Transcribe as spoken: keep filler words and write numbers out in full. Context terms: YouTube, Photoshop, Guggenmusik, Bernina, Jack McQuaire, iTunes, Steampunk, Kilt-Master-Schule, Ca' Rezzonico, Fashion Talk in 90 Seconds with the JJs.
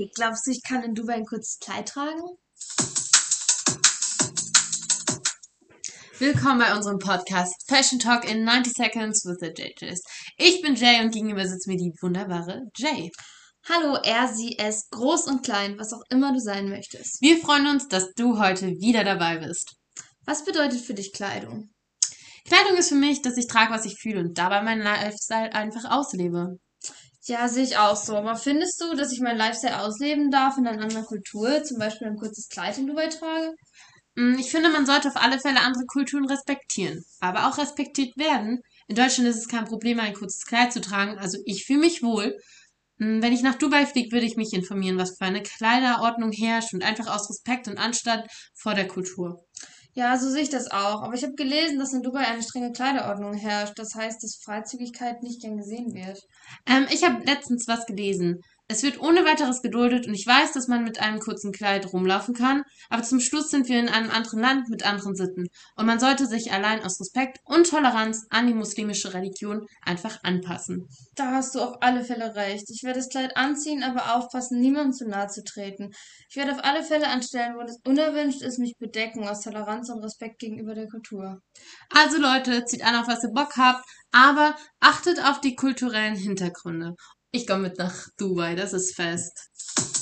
Hey, glaubst du, ich kann in Dubai ein kurzes Kleid tragen? Willkommen bei unserem Podcast Fashion Talk in ninety Seconds with the J Js. Ich bin Jay und gegenüber sitzt mir die wunderbare Jay. Hallo, er, sie, es, groß und klein, was auch immer du sein möchtest. Wir freuen uns, dass du heute wieder dabei bist. Was bedeutet für dich Kleidung? Kleidung ist für mich, dass ich trage, was ich fühle und dabei meinen Lifestyle einfach auslebe. Ja, sehe ich auch so. Aber findest du, dass ich meinen Lifestyle ausleben darf in einer anderen Kultur, zum Beispiel ein kurzes Kleid in Dubai trage? Ich finde, man sollte auf alle Fälle andere Kulturen respektieren, aber auch respektiert werden. In Deutschland ist es kein Problem, ein kurzes Kleid zu tragen. Also ich fühle mich wohl. Wenn ich nach Dubai fliege, würde ich mich informieren, was für eine Kleiderordnung herrscht und einfach aus Respekt und Anstand vor der Kultur. Ja, so sehe ich das auch. Aber ich habe gelesen, dass in Dubai eine strenge Kleiderordnung herrscht. Das heißt, dass Freizügigkeit nicht gern gesehen wird. Ähm, ich habe letztens was gelesen. Es wird ohne weiteres geduldet und ich weiß, dass man mit einem kurzen Kleid rumlaufen kann. Aber zum Schluss sind wir in einem anderen Land mit anderen Sitten. Und man sollte sich allein aus Respekt und Toleranz an die muslimische Religion einfach anpassen. Da hast du auf alle Fälle recht. Ich werde das Kleid anziehen, aber aufpassen, niemandem zu nahe zu treten. Ich werde auf alle Fälle an Stellen, wo das unerwünscht ist, mich bedecken aus Toleranz und Respekt gegenüber der Kultur. Also Leute, zieht an, auf was ihr Bock habt, aber achtet auf die kulturellen Hintergründe. Ich komme mit nach Dubai, das ist fest.